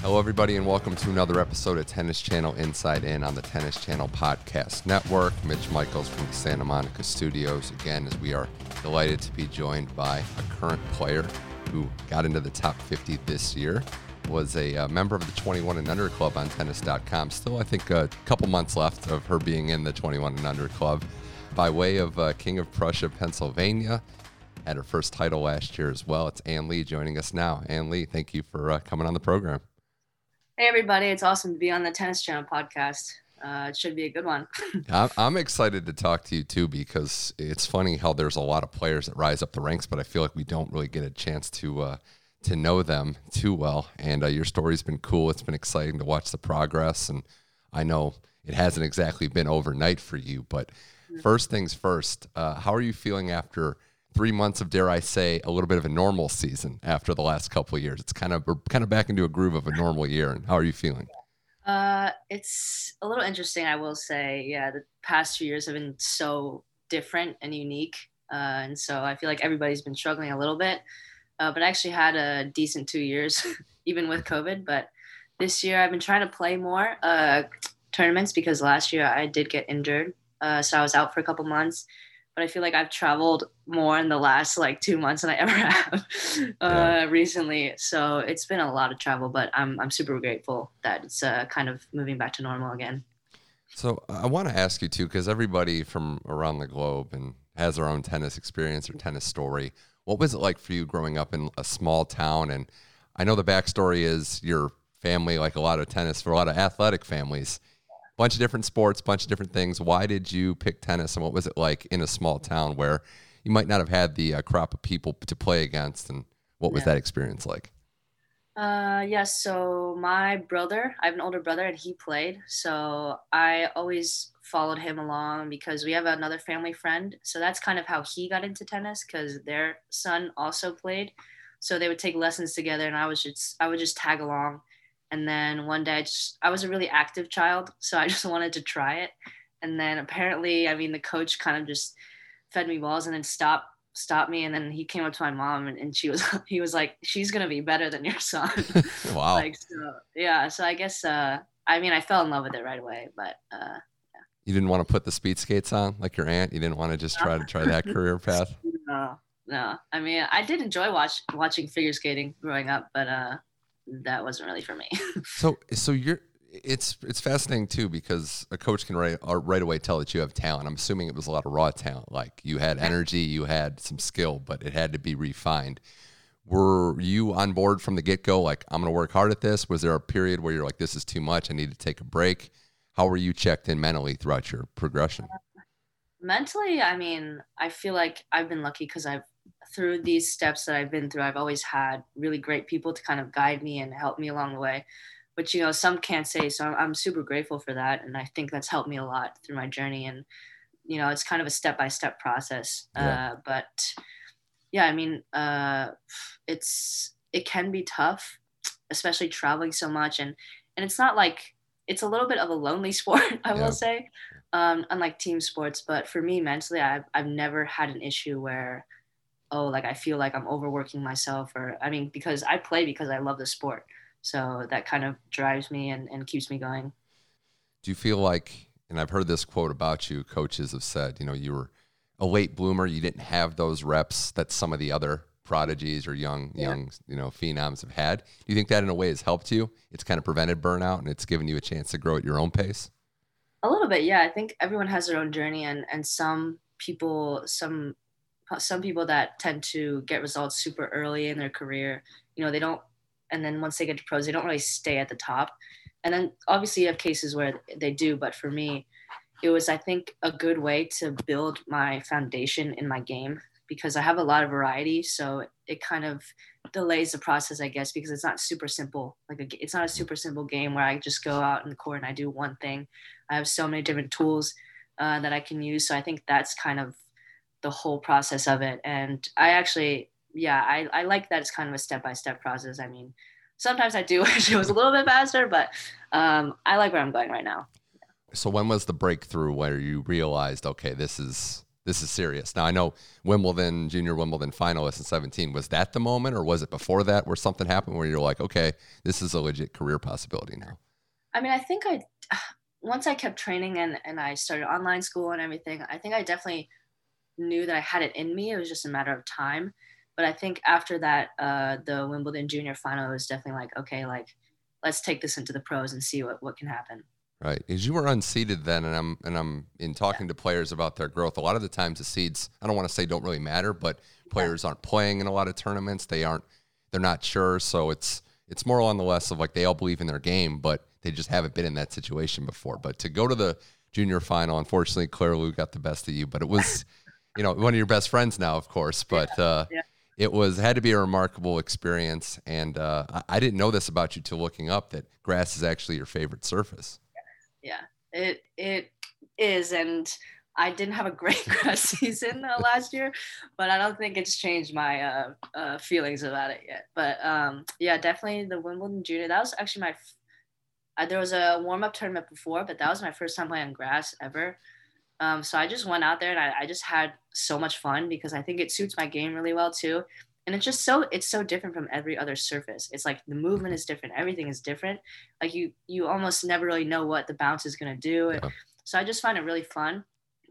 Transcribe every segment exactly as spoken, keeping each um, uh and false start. Hello, everybody, and welcome to another episode of Tennis Channel Inside In on the Tennis Channel Podcast Network. Mitch Michaels from the Santa Monica Studios again, as we are delighted to be joined by a current player who got into the top fifty this year, was a uh, member of the twenty-one and under club on tennis dot com. Still, I think, a couple months left of her being in the twenty-one and under club. By way of uh, King of Prussia, Pennsylvania, had her first title last year as well. It's Ann Li joining us now. Ann Li, thank you for uh, coming on the program. Hey, everybody. It's awesome to be on the Tennis Channel podcast. Uh, it should be a good one. I'm excited to talk to you, too, because it's funny how there's a lot of players that rise up the ranks, but I feel like we don't really get a chance to uh, to know them too well. And uh, your story's been cool. It's been exciting to watch the progress. And I know it hasn't exactly been overnight for you, but mm-hmm. first things first, uh, how are you feeling after three months of, dare I say, a little bit of a normal season after the last couple of years? It's kind of, we're kind of back into a groove of a normal year. And how are you feeling? Uh, it's a little interesting, I will say. Yeah, the past few years have been so different and unique. Uh, and so I feel like everybody's been struggling a little bit. Uh, but I actually had a decent two years, even with COVID. But this year I've been trying to play more uh, tournaments because last year I did get injured. Uh, so I was out for a couple months. But I feel like I've traveled more in the last like two months than I ever have uh, yeah. recently. So it's been a lot of travel, but I'm I'm super grateful that it's uh, kind of moving back to normal again. So I want to ask you too, because everybody from around the globe and has their own tennis experience or tennis story. What was it like for you growing up in a small town? And I know the backstory is your family, like a lot of tennis, for a lot of athletic families, bunch of different sports, bunch of different things. Why did you pick tennis, and what was it like in a small town where you might not have had the uh, crop of people to play against, and what was yeah. that experience like? Uh, yes, yeah, so my brother, I have an older brother, and he played. So I always followed him along because we have another family friend. So that's kind of how he got into tennis, because their son also played. So they would take lessons together, and I was just I would just tag along. And then one day, I, just, I was a really active child, so I just wanted to try it. And then apparently, I mean, the coach kind of just fed me balls and then stopped stopped me. And then he came up to my mom, and, and she was he was like, "She's gonna be better than your son." Wow. Like, so, yeah. So I guess uh, I mean, I fell in love with it right away. But uh, yeah. You didn't want to put the speed skates on like your aunt. You didn't want to just try to try that career path. No, no. I mean, I did enjoy watch watching figure skating growing up, but. Uh, that wasn't really for me. so so you're it's it's fascinating too, because a coach can right, right away tell that you have talent. I'm assuming it was a lot of raw talent, like you had energy, you had some skill, but it had to be refined. Were you on board from the get-go, like, I'm gonna work hard at this? Was there a period where you're like, this is too much, I need to take a break? How were you checked in mentally throughout your progression? Uh, mentally, I mean, I feel like I've been lucky because I've through these steps that I've been through, I've always had really great people to kind of guide me and help me along the way, which, you know, some can't say. So I'm, I'm super grateful for that. And I think that's helped me a lot through my journey. And, you know, it's kind of a step-by-step process. Yeah. Uh, but yeah, I mean, uh, it's, it can be tough, especially traveling so much. And, and it's not like, it's a little bit of a lonely sport, I yeah. will say, um, unlike team sports. But for me mentally, I've, I've never had an issue where, oh, like I feel like I'm overworking myself, or I mean, because I play because I love the sport. So that kind of drives me and, and keeps me going. Do you feel like, and I've heard this quote about you, coaches have said, you know, you were a late bloomer. You didn't have those reps that some of the other prodigies or young, yeah. young, you know, phenoms have had. Do you think that in a way has helped you? It's kind of prevented burnout and it's given you a chance to grow at your own pace? A little bit. Yeah. I think everyone has their own journey, and, and some people, some, some people that tend to get results super early in their career, you know, they don't, and then once they get to pros, they don't really stay at the top. And then obviously you have cases where they do, but for me, it was, I think, a good way to build my foundation in my game because I have a lot of variety. So it kind of delays the process, I guess, because it's not super simple. Like a, it's not a super simple game where I just go out in the court and I do one thing. I have so many different tools uh, that I can use. So I think that's kind of the whole process of it. And I actually, yeah, I, I like that it's kind of a step-by-step process. I mean, sometimes I do wish it was a little bit faster, but um, I like where I'm going right now. So when was the breakthrough where you realized, okay, this is this is serious? Now, I know Wimbledon, junior Wimbledon finalist in seventeen. Was that the moment, or was it before that where something happened where you're like, okay, this is a legit career possibility now? I mean, I think I once I kept training and, and I started online school and everything, I think I definitely knew that I had it in me. It was just a matter of time. But I think after that, uh, the Wimbledon junior final, it was definitely like, okay, like, let's take this into the pros and see what, what can happen. Right. As you were unseeded then, and I'm and I'm in talking yeah. to players about their growth, a lot of the times the seeds, I don't want to say don't really matter, but players yeah. aren't playing in a lot of tournaments. They aren't, they're not sure. So it's it's more on the less of like they all believe in their game, but they just haven't been in that situation before. But to go to the junior final, unfortunately, Claire Liu got the best of you, but it was, you know, one of your best friends now, of course, but yeah. uh yeah. It was had to be a remarkable experience, and uh, I, I didn't know this about you till looking up that grass is actually your favorite surface. Yeah, it it is, and I didn't have a great grass season uh, last year, but I don't think it's changed my uh, uh, feelings about it yet. But um, yeah, definitely the Wimbledon Junior. That was actually my uh, there was a warm up tournament before, but that was my first time playing on grass ever. Um, so I just went out there and I, I just had so much fun because I think it suits my game really well too. And it's just so, it's so different from every other surface. It's like the movement is different. Everything is different. Like you, you almost never really know what the bounce is going to do. Yeah. So I just find it really fun.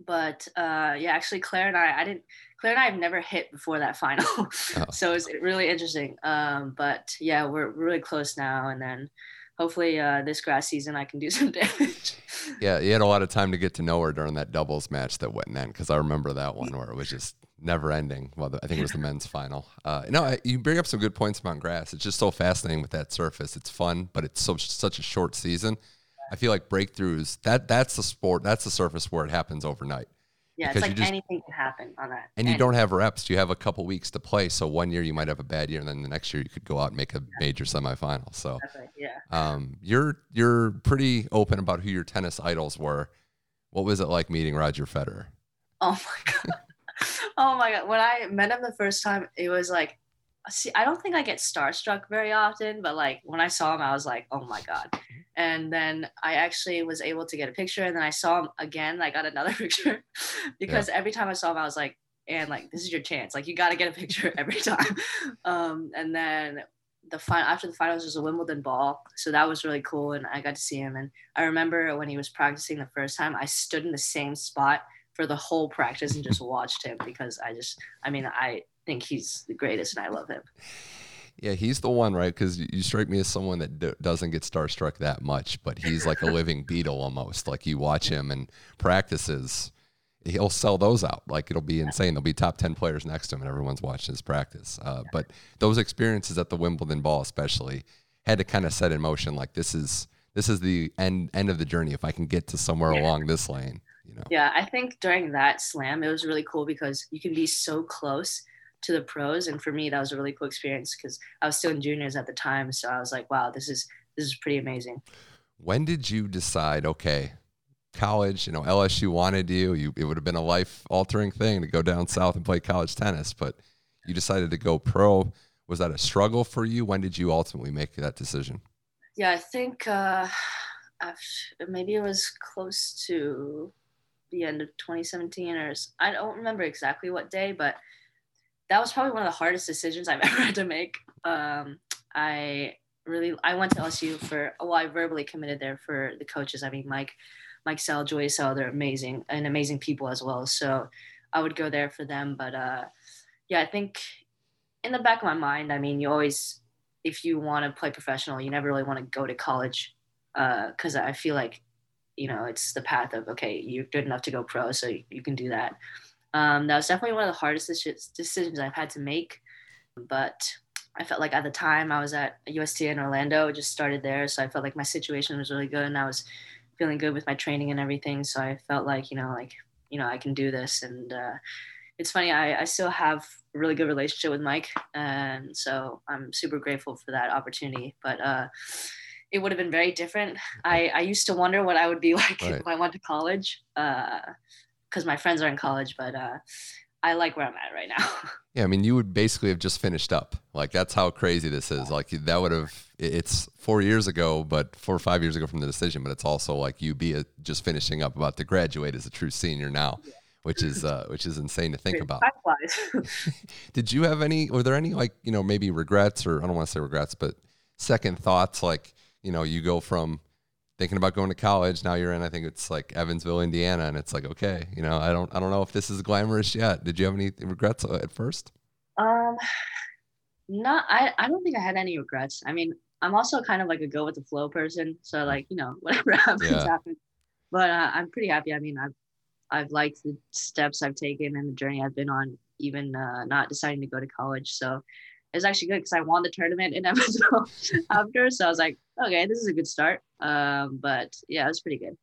But uh, yeah, actually Claire and I, I didn't, Claire and I have never hit before that final. Oh. So it's really interesting. Um, but yeah, we're really close now. And then hopefully uh, this grass season I can do some damage. Yeah, you had a lot of time to get to know her during that doubles match that went in, because I remember that one where it was just never ending. Well, I think it was the men's final. Uh, no, you bring up some good points about grass. It's just so fascinating with that surface. It's fun, but it's so such a short season. I feel like breakthroughs, that that's the sport, that's the surface where it happens overnight. Yeah, because it's like just, anything can happen on that. And anything. You don't have reps. You have a couple weeks to play. So one year you might have a bad year, and then the next year you could go out and make a yeah. major semifinal. So right. yeah. um, you're you're pretty open about who your tennis idols were. What was it like meeting Roger Federer? Oh, my God. oh, my God. When I met him the first time, it was like, see, I don't think I get starstruck very often, but like when I saw him, I was like, oh my God. And then I actually was able to get a picture, and then I saw him again. I got another picture because yeah. every time I saw him, I was like, and like, this is your chance. Like, you got to get a picture every time. Um, and then the final, after the finals was a Wimbledon ball. So that was really cool. And I got to see him. And I remember when he was practicing the first time, I stood in the same spot for the whole practice and just watched him because I just, I mean, I, I think he's the greatest, and I love him. Yeah, he's the one, right? Because you strike me as someone that d- doesn't get starstruck that much, but he's like a living beetle almost. Like you watch him and practices, he'll sell those out. Like it'll be yeah. insane. There'll be top ten players next to him, and everyone's watching his practice. Uh, yeah. But those experiences at the Wimbledon ball, especially, had to kind of set in motion. Like this is this is the end end of the journey. If I can get to somewhere yeah. along this lane, you know. Yeah, I think during that slam, it was really cool because you can be so close to the pros, and for me that was a really cool experience because I was still in juniors at the time, so I was like, wow, this is this is pretty amazing. When did you decide, okay, college, you know, L S U wanted you, you it would have been a life altering thing to go down south and play college tennis, but you decided to go pro. Was that a struggle for you? When did you ultimately make that decision? Yeah, I think uh after, maybe it was close to the end of twenty seventeen, or I don't remember exactly what day, but that was probably one of the hardest decisions I've ever had to make. Um, I really, I went to L S U for, well, I verbally committed there for the coaches. I mean, Mike, Mike Sell, Joy Sel, they're amazing and amazing people as well. So I would go there for them. But uh, yeah, I think in the back of my mind, I mean, you always, if you want to play professional, you never really want to go to college because uh, I feel like, you know, it's the path of, okay, you're good enough to go pro, so you, you can do that. Um, that was definitely one of the hardest decisions I've had to make, but I felt like at the time I was at U S T A in Orlando, just started there, so I felt like my situation was really good, and I was feeling good with my training and everything. So I felt like, you know, like, you know, I can do this. And uh, it's funny, I, I still have a really good relationship with Mike. And so I'm super grateful for that opportunity. But uh, it would have been very different. I, I used to wonder what I would be like right. if I went to college, because uh, my friends are in college, but uh, I like where I'm at right now. Yeah, I mean, you would basically have just finished up. Like, that's how crazy this is. Like, that would have, it's four years ago, but four or five years ago from the decision, but it's also like you be a, just finishing up, about to graduate as a true senior now. Yeah. Which is uh, which is insane to think about. Did you have any, were there any, like, you know, maybe regrets, or I don't want to say regrets, but second thoughts? Like, you know, you go from thinking about going to college, now you're in, I think it's like Evansville, Indiana, and it's like, okay, you know, I don't I don't know if this is glamorous yet. Did you have any regrets at first? Um, no, I, I don't think I had any regrets. I mean, I'm also kind of like a go with the flow person. So like, you know, whatever happens, yeah. happens. But uh, I'm pretty happy. I mean, I've I've liked the steps I've taken and the journey I've been on, even uh, not deciding to go to college. So it's actually good because I won the tournament in Evansville after. So I was like, okay, this is a good start. Um, but yeah, it was pretty good.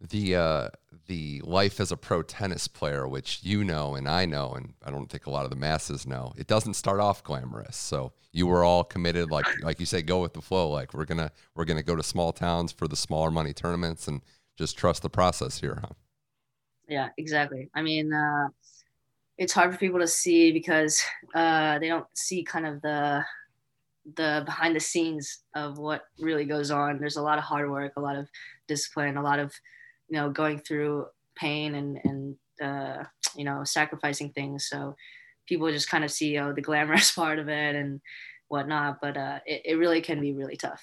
The uh, the life as a pro tennis player, which you know and I know, and I don't think a lot of the masses know, it doesn't start off glamorous. So you were all committed, like like you say, go with the flow. Like we're gonna we're gonna go to small towns for the smaller money tournaments and just trust the process here, huh? Yeah, exactly. I mean, uh, it's hard for people to see because uh, they don't see kind of the the behind the scenes of what really goes on. There's a lot of hard work, a lot of discipline, a lot of, you know, going through pain and, and uh, you know, sacrificing things. So people just kind of see, oh, the glamorous part of it and whatnot. But uh, it, it really can be really tough.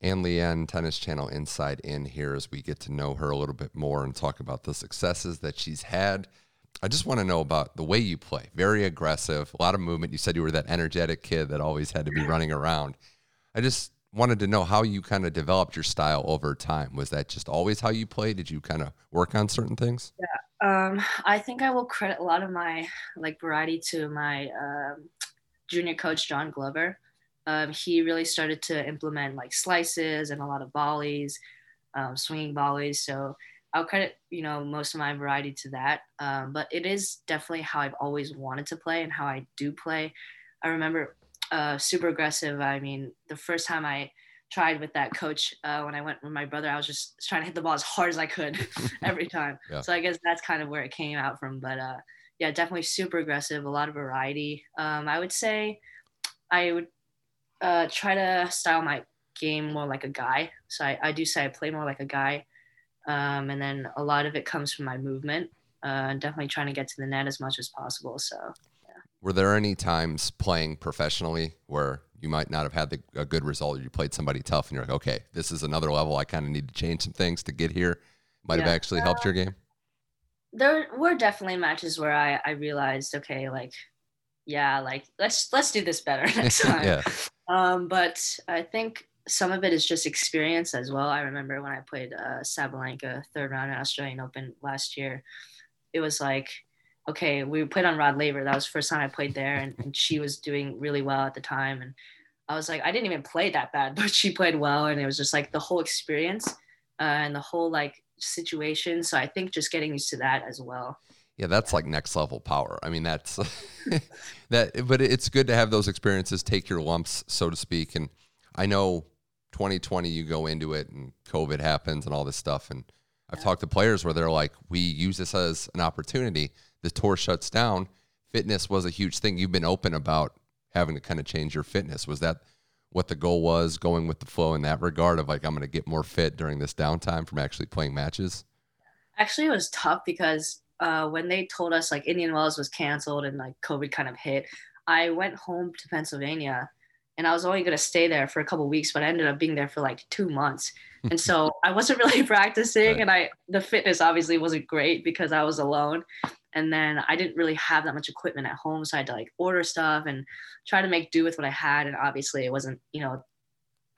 Ann Li, Tennis Channel Inside In here as we get to know her a little bit more and talk about the successes that she's had. I just want to know about the way you play. Very aggressive, a lot of movement. You said you were that energetic kid that always had to be running around. I just wanted to know how you kind of developed your style over time. Was that just always how you played? Did you kind of work on certain things? Yeah, um, I think I will credit a lot of my like variety to my um, junior coach, John Glover. Um, he really started to implement like slices and a lot of volleys, um, swinging volleys. So I'll credit, you know, most of my variety to that. Um, but it is definitely how I've always wanted to play and how I do play. I remember uh, super aggressive. I mean, the first time I tried with that coach uh, when I went with my brother, I was just trying to hit the ball as hard as I could every time. Yeah. So I guess that's kind of where it came out from. But uh, yeah, definitely super aggressive, a lot of variety. Um, I would say I would, uh try to style my game more like a guy. So I, I do say I play more like a guy. Um, and then a lot of it comes from my movement. Uh, definitely trying to get to the net as much as possible. So yeah. Were there any times playing professionally where you might not have had the, a good result or you played somebody tough and you're like, okay, this is another level. I kind of need to change some things to get here. Might yeah. have actually uh, helped your game? There were definitely matches where I, I realized, okay, like, yeah, like let's let's do this better next time. yeah. Um, but I think some of it is just experience as well. I remember when I played uh, Sabalenka third round at Australian Open last year, it was like, okay, we played on Rod Laver. That was the first time I played there, and, and she was doing really well at the time. And I was like, I didn't even play that bad, but she played well. And it was just like the whole experience uh, and the whole like situation. So I think just getting used to that as well. Yeah, that's like next level power. I mean, that's that, but it's good to have those experiences, take your lumps, so to speak. And I know twenty twenty, you go into it and COVID happens and all this stuff. And I've yeah. talked to players where they're like, we use this as an opportunity. The tour shuts down. Fitness was a huge thing. You've been open about having to kind of change your fitness. Was that what the goal was, going with the flow in that regard of like, I'm going to get more fit during this downtime from actually playing matches? Actually, it was tough because Uh, when they told us like Indian Wells was canceled and like COVID kind of hit, I went home to Pennsylvania and I was only going to stay there for a couple of weeks, but I ended up being there for like two months. And so I wasn't really practicing right. and I, the fitness obviously wasn't great because I was alone. And then I didn't really have that much equipment at home. So I had to like order stuff and try to make do with what I had. And obviously it wasn't, you know,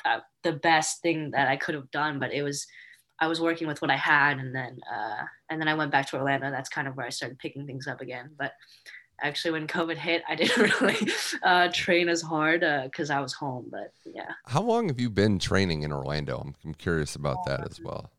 uh, the best thing that I could have done, but it was, I was working with what I had. And then, uh, and then I went back to Orlando. That's kind of where I started picking things up again. But actually when COVID hit, I didn't really uh, train as hard uh, cause I was home, but yeah. How long have you been training in Orlando? I'm, I'm curious about um, that as well.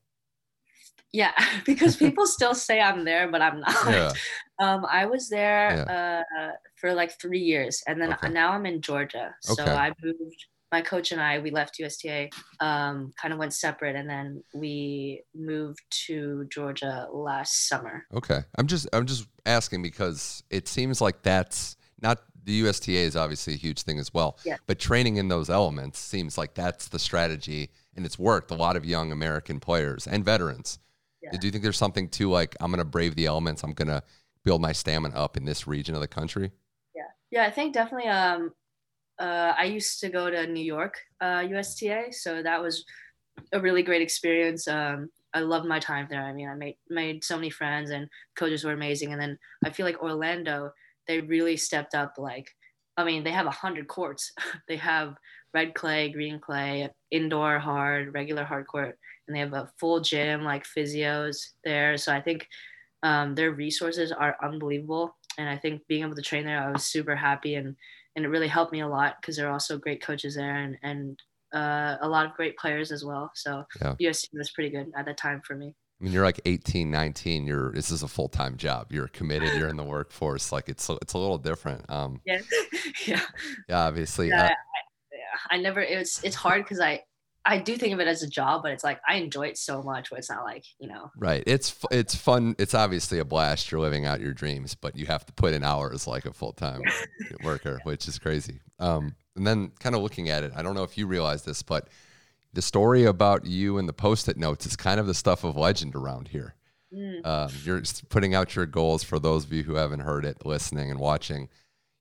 Yeah, because people still say I'm there, but I'm not. Yeah. Um, I was there yeah. uh, for like three years, and then okay. now I'm in Georgia. So okay. I moved. My coach and I, we left U S T A, um, kind of went separate, and then we moved to Georgia last summer. Okay, I'm just I'm just asking because it seems like that's not the U S T A is obviously a huge thing as well. Yeah. But training in those elements seems like that's the strategy, and it's worked a lot of young American players and veterans. Yeah. Do you think there's something to like, I'm going to brave the elements. I'm going to build my stamina up in this region of the country. Yeah. Yeah. I think definitely, um, uh, I used to go to New York, uh, U S T A. So that was a really great experience. Um, I loved my time there. I mean, I made, made so many friends and coaches were amazing. And then I feel like Orlando, they really stepped up. Like, I mean, they have a hundred courts. They have red clay, green clay, indoor hard, regular hard court. And they have a full gym, like physios there. So I think um, their resources are unbelievable. And I think being able to train there, I was super happy. And, and it really helped me a lot because there are also great coaches there and, and uh, a lot of great players as well. So yeah. U S C was pretty good at that time for me. I mean, you're like eighteen, nineteen, you're, this is a full-time job. You're committed, you're in the workforce. Like it's, it's a little different. Um, yeah. yeah. Yeah, obviously. Yeah, uh, I, I, I never, it's, it's hard because I, I do think of it as a job, but it's like, I enjoy it so much, but it's not like, you know. Right. It's, it's fun. It's obviously a blast. You're living out your dreams, but you have to put in hours like a full-time worker, which is crazy. Um, and then kind of looking at it, I don't know if you realize this, but the story about you and the Post-it notes is kind of the stuff of legend around here. Mm. Um, you're just putting out your goals for those of you who haven't heard it, listening and watching.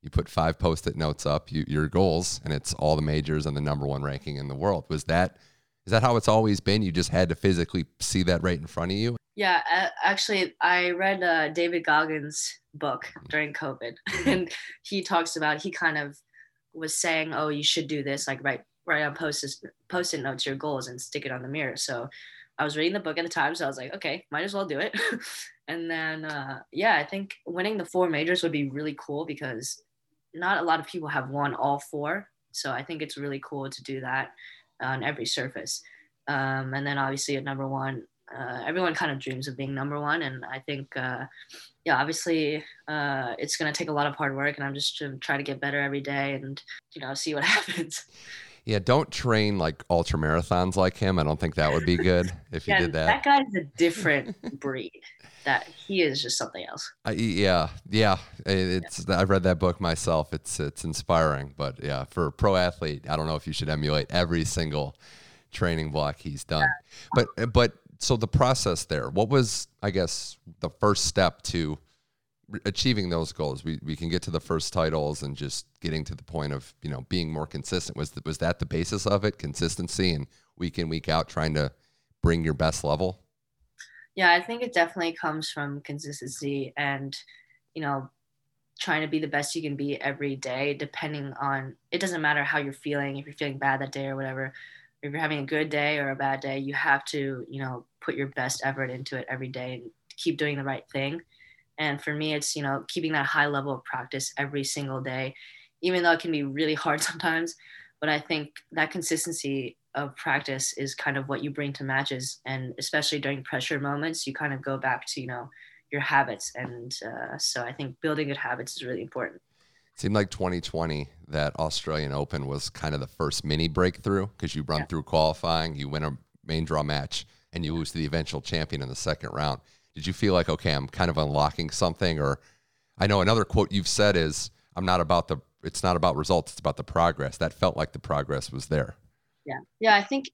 You put five Post-it notes up, you, your goals, and it's all the majors and the number one ranking in the world. Was that, is that how it's always been? You just had to physically see that right in front of you? Yeah, uh, actually, I read uh, David Goggins' book during COVID, and he talks about, he kind of was saying, oh, you should do this, like write, write on Post-it, Post-it notes your goals and stick it on the mirror. So I was reading the book at the time, so I was like, okay, might as well do it. And then, uh, yeah, I think winning the four majors would be really cool because not a lot of people have won all four. So I think it's really cool to do that on every surface. Um, and then obviously at number one, uh, everyone kind of dreams of being number one. And I think, uh, yeah, obviously uh, it's going to take a lot of hard work, and I'm just trying to try to get better every day and, you know, see what happens. Yeah, don't train like ultra marathons like him. I don't think that would be good if you yeah, did that. That guy's a different breed. That he is just something else. Uh, yeah, yeah. It's yeah. I read that book myself. It's it's inspiring, but yeah, for a pro athlete, I don't know if you should emulate every single training block he's done. Yeah. But but so the process there. What was I guess the first step to achieving those goals? We we can get to the first titles and just getting to the point of, you know, being more consistent. Was the, was that the basis of it? Consistency and week in, week out, trying to bring your best level? Yeah, I think it definitely comes from consistency and, you know, trying to be the best you can be every day, depending on, it doesn't matter how you're feeling. If you're feeling bad that day or whatever, if you're having a good day or a bad day, you have to, you know, put your best effort into it every day and keep doing the right thing. And for me, it's, you know, keeping that high level of practice every single day, even though it can be really hard sometimes. But I think that consistency of practice is kind of what you bring to matches. And especially during pressure moments, you kind of go back to, you know, your habits. And uh, so I think building good habits is really important. It seemed like twenty twenty, that Australian Open was kind of the first mini breakthrough because you run yeah. through qualifying, you win a main draw match, and you lose to the eventual champion in the second round. Did you feel like, okay, I'm kind of unlocking something? Or I know another quote you've said is, I'm not about the, it's not about results, it's about the progress. That felt like the progress was there. Yeah. Yeah. I think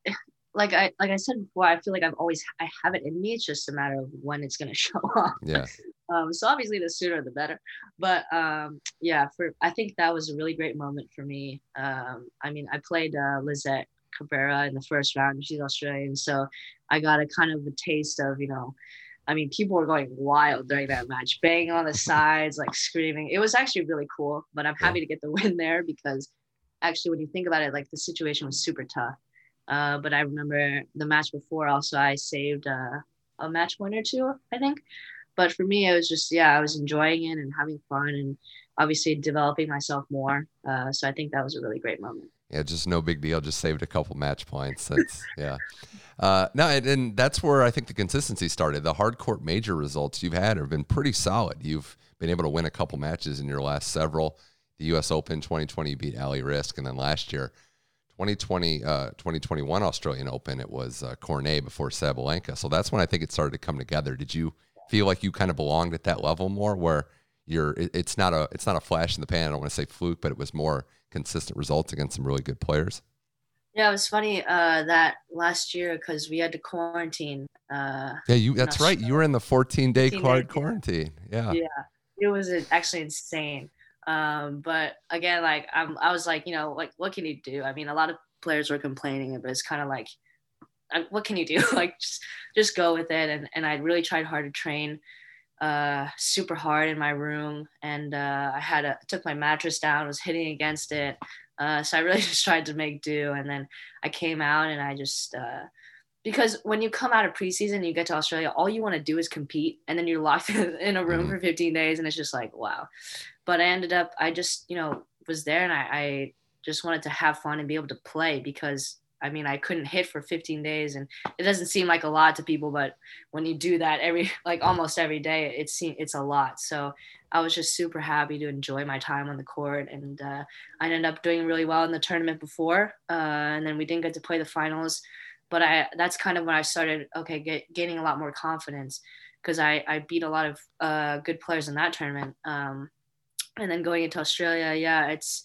like I, like I said before, I feel like I've always, I have it in me. It's just a matter of when it's going to show up. Yeah. Um, so obviously the sooner the better, but um, yeah, for, I think that was a really great moment for me. Um, I mean, I played uh, Lizette Cabrera in the first round. She's Australian. So I got a kind of a taste of, you know, I mean, people were going wild during that match, banging on the sides, like screaming. It was actually really cool, but I'm happy to get the win there because actually when you think about it, like the situation was super tough. Uh, but I remember the match before also, I saved uh, a match point or two, I think. But for me, it was just, yeah, I was enjoying it and having fun and obviously developing myself more. Uh, so I think that was a really great moment. Yeah, just no big deal. Just saved a couple match points. That's yeah. Uh, no, and, and that's where I think the consistency started. The hard court major results you've had have been pretty solid. You've been able to win a couple matches in your last several. The U S Open twenty twenty, you beat Ali Risk, and then last year, twenty twenty, uh, twenty twenty-one Australian Open, it was uh, Cornet before Sabalenka. So that's when I think it started to come together. Did you feel like you kind of belonged at that level more, where you're it, it's not a it's not a flash in the pan? I don't want to say fluke, but it was more consistent results against some really good players. Yeah, it was funny uh, that last year because we had to quarantine. Uh, yeah, you. That's right. You were in the fourteen-day quarantine. Yeah. Yeah, it was actually insane. Um, but again, like I'm, I was like, you know, like what can you do? I mean, a lot of players were complaining, but it's kind of like, what can you do? Like just, just go with it. And and I really tried hard to train, uh, super hard in my room. And, uh, I had a, took my mattress down, was hitting against it. Uh, so I really just tried to make do. And then I came out and I just, uh, because when you come out of preseason and you get to Australia, all you want to do is compete. And then you're locked in a room mm-hmm. for fifteen days. And it's just like, wow. But I ended up, I just, you know, was there and I, I just wanted to have fun and be able to play because I mean, I couldn't hit for fifteen days and it doesn't seem like a lot to people, but when you do that every, like almost every day, it seems it's a lot. So I was just super happy to enjoy my time on the court. And uh, I ended up doing really well in the tournament before. Uh, and then we didn't get to play the finals, but I, that's kind of when I started, okay, get, gaining a lot more confidence because I, I beat a lot of uh, good players in that tournament. Um, and then going into Australia, yeah, it's,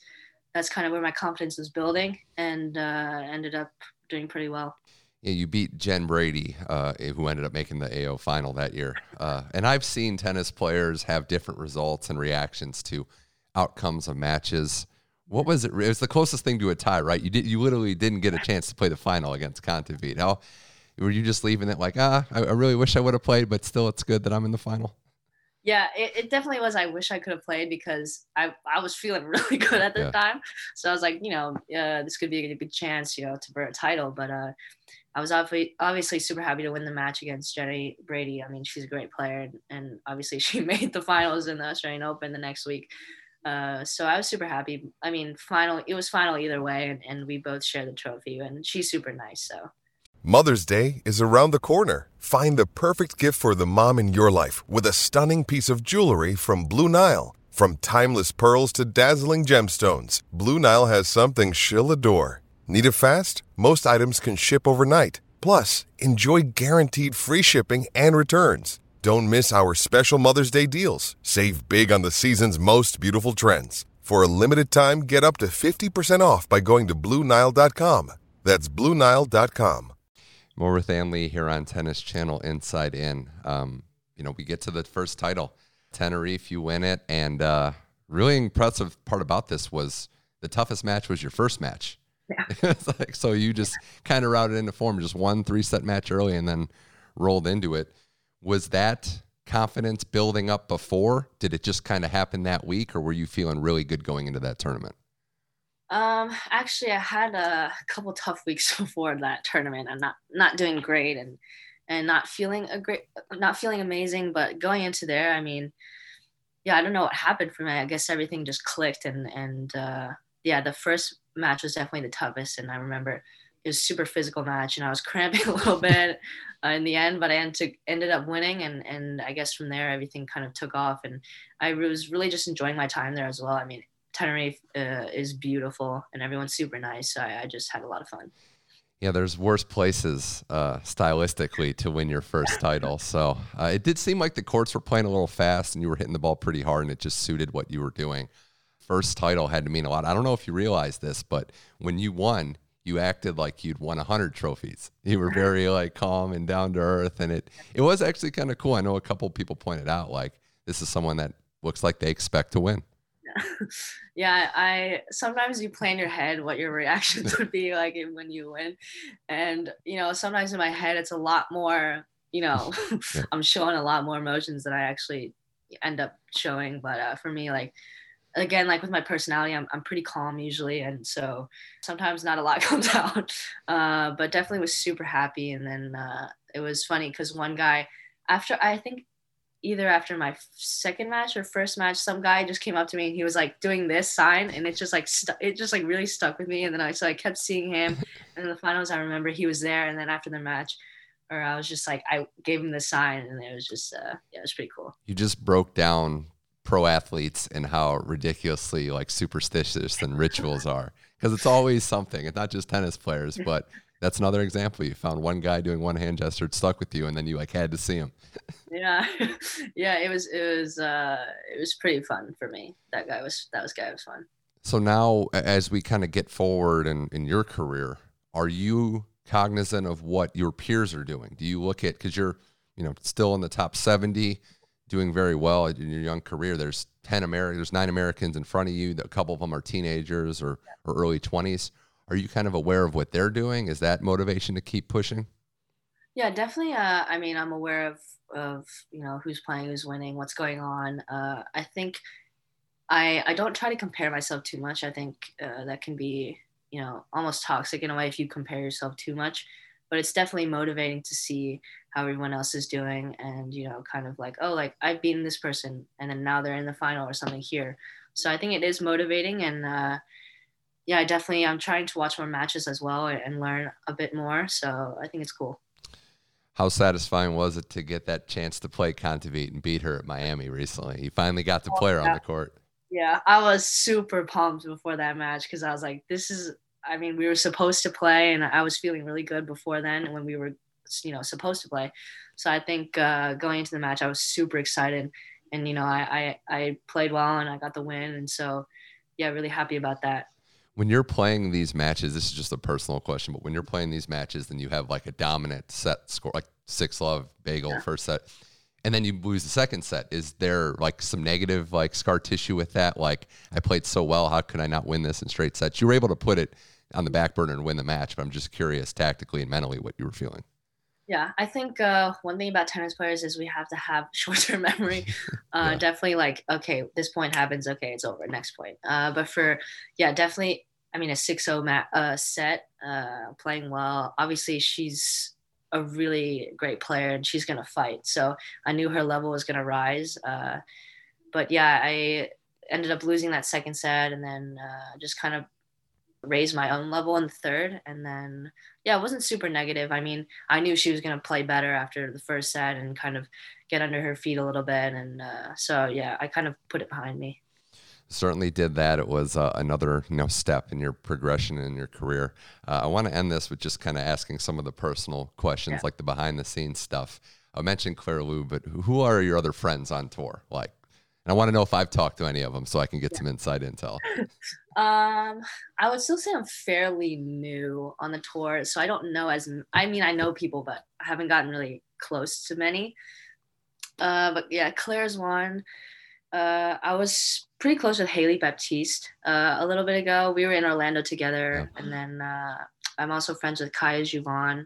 that's kind of where my confidence was building and uh, ended up doing pretty well. Yeah, you beat Jen Brady, uh, who ended up making the A O final that year. Uh, and I've seen tennis players have different results and reactions to outcomes of matches. What was it? It was the closest thing to a tie, right? You did, you literally didn't get a chance to play the final against Kontaveit. How were you just leaving it like, ah, I, I really wish I would have played, but still it's good that I'm in the final? Yeah, it, it definitely was. I wish I could have played because I, I was feeling really good at the yeah. time. So I was like, you know, uh, this could be a good chance, you know, to for a title. But uh, I was obviously, obviously super happy to win the match against Jenny Brady. I mean, she's a great player. And, and obviously she made the finals in the Australian Open the next week. Uh, so I was super happy. I mean, final it was final either way. And, and we both share the trophy. And she's super nice. So Mother's Day is around the corner. Find the perfect gift for the mom in your life with a stunning piece of jewelry from Blue Nile. From timeless pearls to dazzling gemstones, Blue Nile has something she'll adore. Need it fast? Most items can ship overnight. Plus, enjoy guaranteed free shipping and returns. Don't miss our special Mother's Day deals. Save big on the season's most beautiful trends. For a limited time, get up to fifty percent off by going to Blue Nile dot com. That's Blue Nile dot com. More with Ann Li here on Tennis Channel Inside In. Um, you know, we get to the first title. Tenerife, you win it. And uh, really impressive part about this was the toughest match was your first match. Yeah. It's like, so you just kind of routed into form, just one three-set match early and then rolled into it. Was that confidence building up before? Did it just kind of happen that week, or were you feeling really good going into that tournament? Um, actually I had a couple tough weeks before that tournament. I'm not, not doing great and, and not feeling a great, not feeling amazing, but going into there, I mean, yeah, I don't know what happened for me. I guess everything just clicked and, and, uh, yeah, the first match was definitely the toughest. And I remember it was a super physical match and I was cramping a little bit uh, in the end, but I end to, ended up winning. And, and I guess from there, everything kind of took off and I was really just enjoying my time there as well. I mean, Tenerife uh, is beautiful and everyone's super nice. So I, I just had a lot of fun. Yeah, there's worse places uh, stylistically to win your first title. So uh, it did seem like the courts were playing a little fast and you were hitting the ball pretty hard and it just suited what you were doing. First title had to mean a lot. I don't know if you realize this, but when you won, you acted like you'd won one hundred trophies. You were very like calm and down to earth. And it, it was actually kind of cool. I know a couple people pointed out like this is someone that looks like they expect to win. Yeah, I sometimes you plan in your head what your reactions would be like when you win, and you know sometimes in my head it's a lot more you know, yeah. I'm showing a lot more emotions than I actually end up showing. But uh, for me, like, again, like with my personality, I'm I'm pretty calm usually. And so sometimes not a lot comes out, uh, but definitely was super happy. And then uh, it was funny because one guy after, I think either after my second match or first match, some guy just came up to me and he was like doing this sign. And it just like, stu- it just like really stuck with me. And then I, so I kept seeing him. And in the finals, I remember he was there. And then after the match, or I was just like, I gave him the sign and it was just, uh, yeah, it was pretty cool. You just broke down pro athletes and how ridiculously like superstitious and rituals are, because it's always something. It's not just tennis players, but that's another example. You found one guy doing one hand gesture, it stuck with you, and then you like had to see him. Yeah, yeah, it was it was uh, it was pretty fun for me. That guy was that was guy was fun. So now, as we kind of get forward in, in your career, are you cognizant of what your peers are doing? Do you look at, because you're you know still in the top seventy? Doing very well in your young career. There's ten Americans, there's nine Americans in front of you. A couple of them are teenagers or, or early twenties. Are you kind of aware of what they're doing? Is that motivation to keep pushing? Yeah, definitely. Uh, I mean, I'm aware of, of, you know, who's playing, who's winning, what's going on. Uh, I think I, I don't try to compare myself too much. I think uh, that can be, you know, almost toxic in a way if you compare yourself too much, but it's definitely motivating to see how everyone else is doing and, you know, kind of like, oh, like I've beaten this person and then now they're in the final or something here. So I think it is motivating. And uh, yeah, I definitely, I'm trying to watch more matches as well and learn a bit more. So I think it's cool. How satisfying was it to get that chance to play Kontaveit and beat her at Miami recently? You finally got to oh, play her yeah. on the court. Yeah, I was super pumped before that match because I was like, this is, I mean, we were supposed to play and I was feeling really good before then when we were you know, supposed to play. So I think uh, going into the match, I was super excited and, you know, I, I, I played well and I got the win. And so, yeah, really happy about that. When you're playing these matches, this is just a personal question, but when you're playing these matches, then you have like a dominant set score, like six love bagel yeah. first set, and then you lose the second set. Is there like some negative, like scar tissue with that? Like I played so well, how could I not win this in straight sets? You were able to put it on the back burner and win the match, but I'm just curious tactically and mentally what you were feeling. Yeah, I think uh, one thing about tennis players is we have to have short-term memory. Uh, yeah. Definitely like, okay, this point happens. Okay, it's over. Next point. Uh, but for, yeah, definitely, I mean, a six oh mat, uh, set, uh, playing well. Obviously, she's a really great player and she's going to fight. So I knew her level was going to rise. Uh, but, yeah, I ended up losing that second set and then uh, just kind of raise my own level in the third. And then, yeah, it wasn't super negative. I mean, I knew she was going to play better after the first set and kind of get under her feet a little bit. And uh, so, yeah, I kind of put it behind me. Certainly did that. It was uh, another you know, step in your progression in your career. Uh, I want to end this with just kind of asking some of the personal questions, yeah. like the behind the scenes stuff. I mentioned Claire Liu, but who are your other friends on tour? Like, and I want to know if I've talked to any of them so I can get yeah. some inside intel. Um, I would still say I'm fairly new on the tour. So I don't know as, I mean, I know people, but I haven't gotten really close to many. Uh, but yeah, Claire's one. Uh, I was pretty close with Haley Baptiste uh, a little bit ago. We were in Orlando together. Yeah. And then uh, I'm also friends with Kaya Juvon.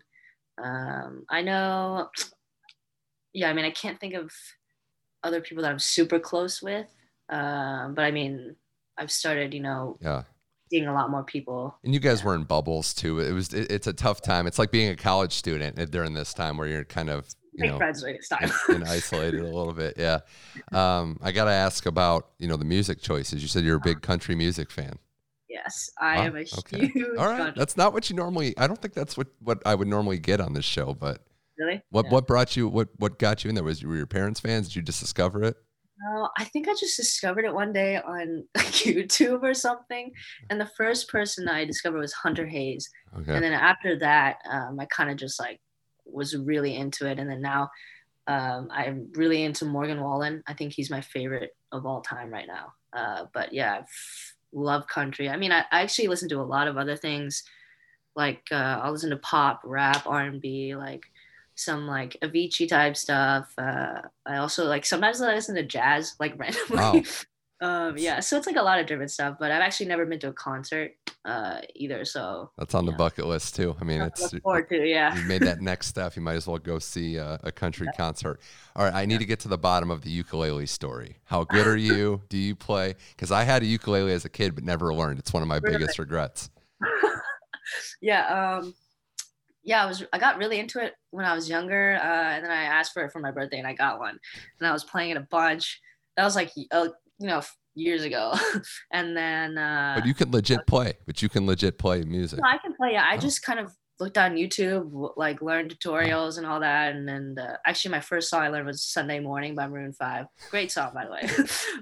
Um, I know, yeah, I mean, I can't think of other people that I'm super close with. Um, but I mean, I've started, you know, yeah. seeing a lot more people. And you guys yeah. were in bubbles too. It was, it, it's a tough time. It's like being a college student during this time where you're kind of, you know, time. and, and isolated a little bit. Yeah. Um, I got to ask about, you know, the music choices. You said you're a big country music fan. Yes, I wow. am a okay. huge All right. country. That's not what you normally, I don't think that's what, what I would normally get on this show, but Really? What yeah. what brought you what what got you in there? Was were your parents fans? Did you just discover it? No, I think I just discovered it one day on like, YouTube or something. And the first person I discovered was Hunter Hayes. Okay. And then after that, um, I kind of just like was really into it. And then now um, I'm really into Morgan Wallen. I think he's my favorite of all time right now. Uh, but yeah, I love country. I mean, I, I actually listen to a lot of other things. Like uh, I'll listen to pop, rap, R and B, like some like Avicii type stuff. Uh, I also like sometimes I listen to jazz like randomly. Wow. Um, yeah, so it's like a lot of different stuff, but I've actually never been to a concert uh, either. So that's on the know. bucket list too. I mean, I it's forward to, yeah. You made that next step. You might as well go see a, a country yeah. concert. All right, I yeah. need to get to the bottom of the ukulele story. How good are you? Do you play? Because I had a ukulele as a kid, but never learned. It's one of my really? biggest regrets. yeah, um, yeah. I was I got really into it when I was younger, uh, and then I asked for it for my birthday, and I got one, and I was playing it a bunch. That was like. Uh, you know, years ago. And then, uh, but you can legit play, but you can legit play music. No, I can play. Yeah. I oh. just kind of looked on YouTube, like learned tutorials oh. and all that. And then uh, actually my first song I learned was Sunday Morning by Maroon Five. Great song, by the way.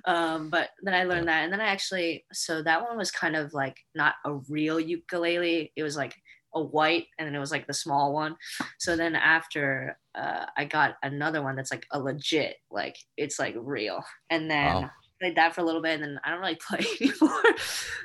um, but then I learned yeah. that. And then I actually, so that one was kind of like not a real ukulele. It was like a white, and then it was like the small one. So then after uh, I got another one that's like a legit, like it's like real. And then wow. played that for a little bit, and then I don't really play anymore.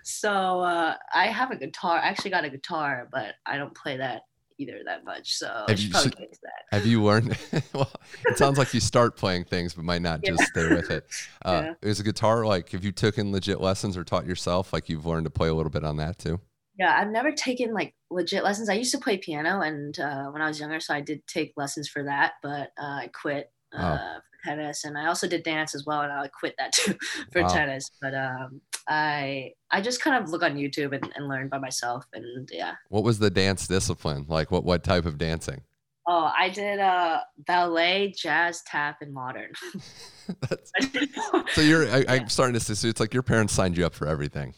so uh I have a guitar. I actually got a guitar, but I don't play that either that much. So have, you, so, that. have you learned? Well, it sounds like you start playing things, but might not yeah. just stay with it. Uh, yeah. Is a guitar like? Have you taken legit lessons or taught yourself? Like you've learned to play a little bit on that too. Yeah, I've never taken like legit lessons. I used to play piano, and uh when I was younger, so I did take lessons for that, but uh, I quit. Oh. Uh, tennis, and I also did dance as well, and I quit that too for wow. tennis. But um I I just kind of look on YouTube and, and learn by myself, and yeah. What was the dance discipline like? What what type of dancing? Oh, I did uh ballet, jazz, tap, and modern. That's, so you're I, yeah. I'm starting to see it's like your parents signed you up for everything.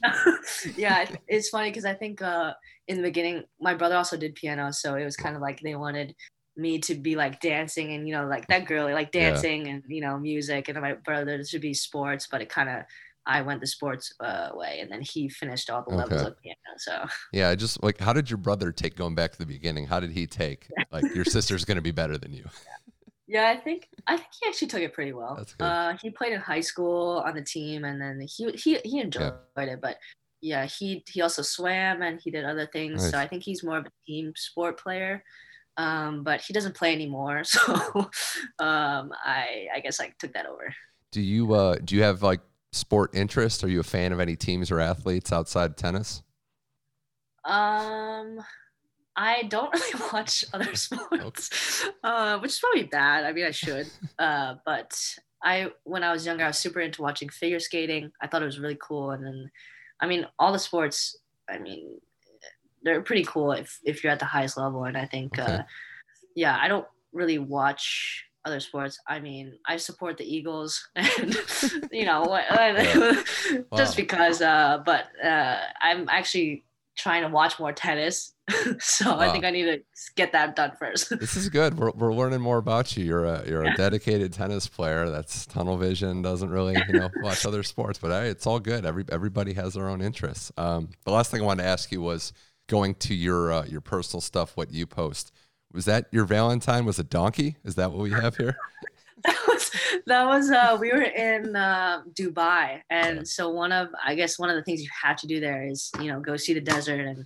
yeah, it, it's funny because I think uh in the beginning my brother also did piano, so it was kind of like they wanted me to be like dancing and, you know, like that girly, like dancing yeah. and, you know, music, and my brother should be sports, but it kind of, I went the sports uh, way, and then he finished all the okay. levels of piano. So yeah, just like, how did your brother take, going back to the beginning, how did he take like your sister's going to be better than you? Yeah, I think, I think he actually took it pretty well. That's good. Uh, he played in high school on the team, and then he, he, he enjoyed yeah. it, but yeah, he, he also swam and he did other things. Nice. So I think he's more of a team sport player. Um, but he doesn't play anymore, so um, I I guess I took that over. Do you uh do you have like sport interest? Are you a fan of any teams or athletes outside of tennis? Um, I don't really watch other sports, okay. uh, which is probably bad. I mean, I should. uh, but I when I was younger, I was super into watching figure skating. I thought it was really cool, and then, I mean, all the sports. I mean. They're pretty cool if, if you're at the highest level. And I think, okay. uh, yeah, I don't really watch other sports. I mean, I support the Eagles and, you know, yeah. just wow. because, uh, but uh, I'm actually trying to watch more tennis. so wow. I think I need to get that done first. This is good. We're we're learning more about you. You're a, you're yeah. a dedicated tennis player. That's tunnel vision. Doesn't really, you know, watch other sports, but hey, it's all good. Every, everybody has their own interests. Um, the last thing I wanted to ask you was, going to your uh, your personal stuff, what you post, was that your Valentine was a donkey? Is that what we have here? that was that was uh, we were in uh, Dubai, and so one of I guess one of the things you have to do there is you know go see the desert, and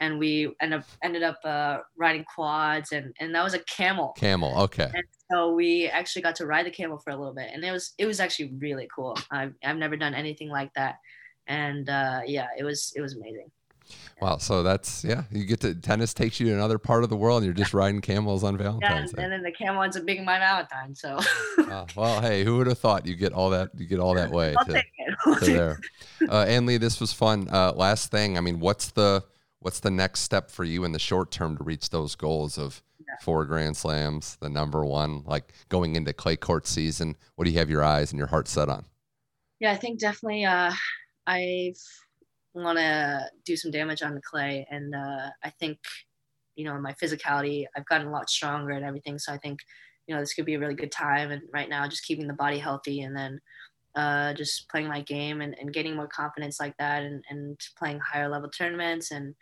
and we end up ended up uh, riding quads, and and that was a camel. Camel, okay. And so we actually got to ride the camel for a little bit, and it was it was actually really cool. I've I've never done anything like that, and uh, yeah, it was it was amazing. Wow, so that's yeah. You get to tennis takes you to another part of the world, and you're just riding camels on Valentine's Day. Yeah, and then the camel ends up being my Valentine. So, uh, well, hey, who would have thought you get all that? You get all that way I'll to, take it. to there. Uh, Ann Li, this was fun. Uh, last thing, I mean, what's the what's the next step for you in the short term to reach those goals of yeah. four Grand Slams, the number one, like going into clay court season? What do you have your eyes and your heart set on? Yeah, I think definitely. Uh, I've. want to do some damage on the clay, and uh I think you know my physicality, I've gotten a lot stronger and everything, so I think you know this could be a really good time, and right now just keeping the body healthy, and then uh just playing my game and, and getting more confidence like that, and, and playing higher level tournaments, and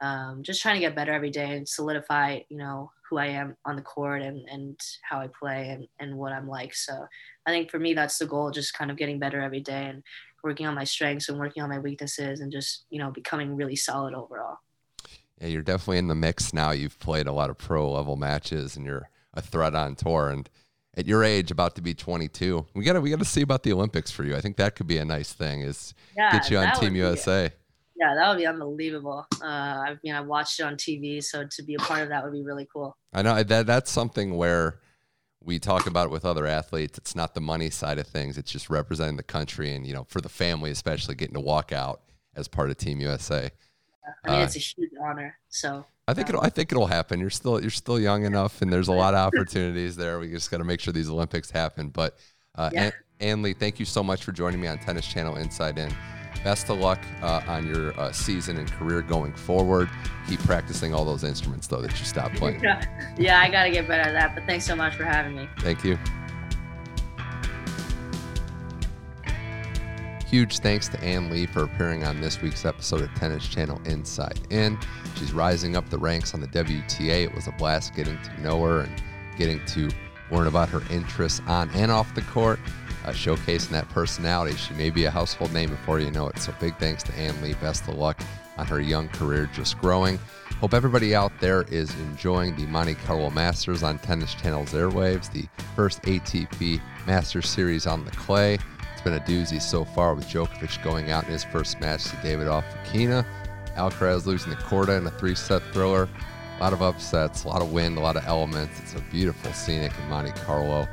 um just trying to get better every day and solidify you know who I am on the court, and and how I play, and and what I'm like. So I think for me that's the goal, just kind of getting better every day and working on my strengths and working on my weaknesses, and just, you know, becoming really solid overall. Yeah, you're definitely in the mix now. You've played a lot of pro level matches, and you're a threat on tour. And at your age, about to be twenty-two. We gotta we gotta see about the Olympics for you. I think that could be a nice thing, is yeah, get you on Team U S A. Be, yeah, that would be unbelievable. Uh, I mean, I watched it on T V, so to be a part of that would be really cool. I know that that's something where we talk about it with other athletes. It's not the money side of things. It's just representing the country, and you know, for the family especially, getting to walk out as part of Team U S A. I mean, uh, it's a huge honor. So I think um, it'll I think it'll happen. You're still you're still young enough, and there's a lot of opportunities there. We just got to make sure these Olympics happen. But uh, yeah. Ann, Ann Li, thank you so much for joining me on Tennis Channel Inside In. Best of luck uh, on your uh, season and career going forward. Keep practicing all those instruments, though, that you stopped playing. Yeah, I got to get better at that. But thanks so much for having me. Thank you. Huge thanks to Ann Li for appearing on this week's episode of Tennis Channel Inside In. She's rising up the ranks on the W T A. It was a blast getting to know her and getting to learn about her interests on and off the court, uh, showcasing that personality. She may be a household name before you know it. So big thanks to Ann Li. Best of luck on her young career just growing. Hope everybody out there is enjoying the Monte Carlo Masters on Tennis Channel's airwaves, the first A T P Masters Series on the clay. Been a doozy so far, with Djokovic going out in his first match to David Alfakina, Alcaraz losing to Korda in a three-set thriller. A lot of upsets, a lot of wind, a lot of elements. It's a beautiful scenic in Monte Carlo. Uh,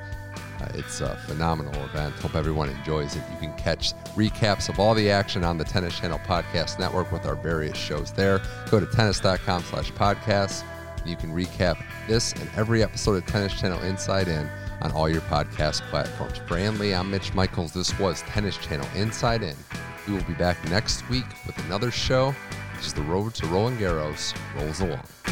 it's a phenomenal event. Hope everyone enjoys it. You can catch recaps of all the action on the Tennis Channel Podcast Network with our various shows there. Go to tennis.com slash podcasts. You can recap this and every episode of Tennis Channel Inside In on all your podcast platforms. For Ann Li, I'm Mitch Michaels. This was Tennis Channel Inside In. We will be back next week with another show as the road to Roland Garros rolls along.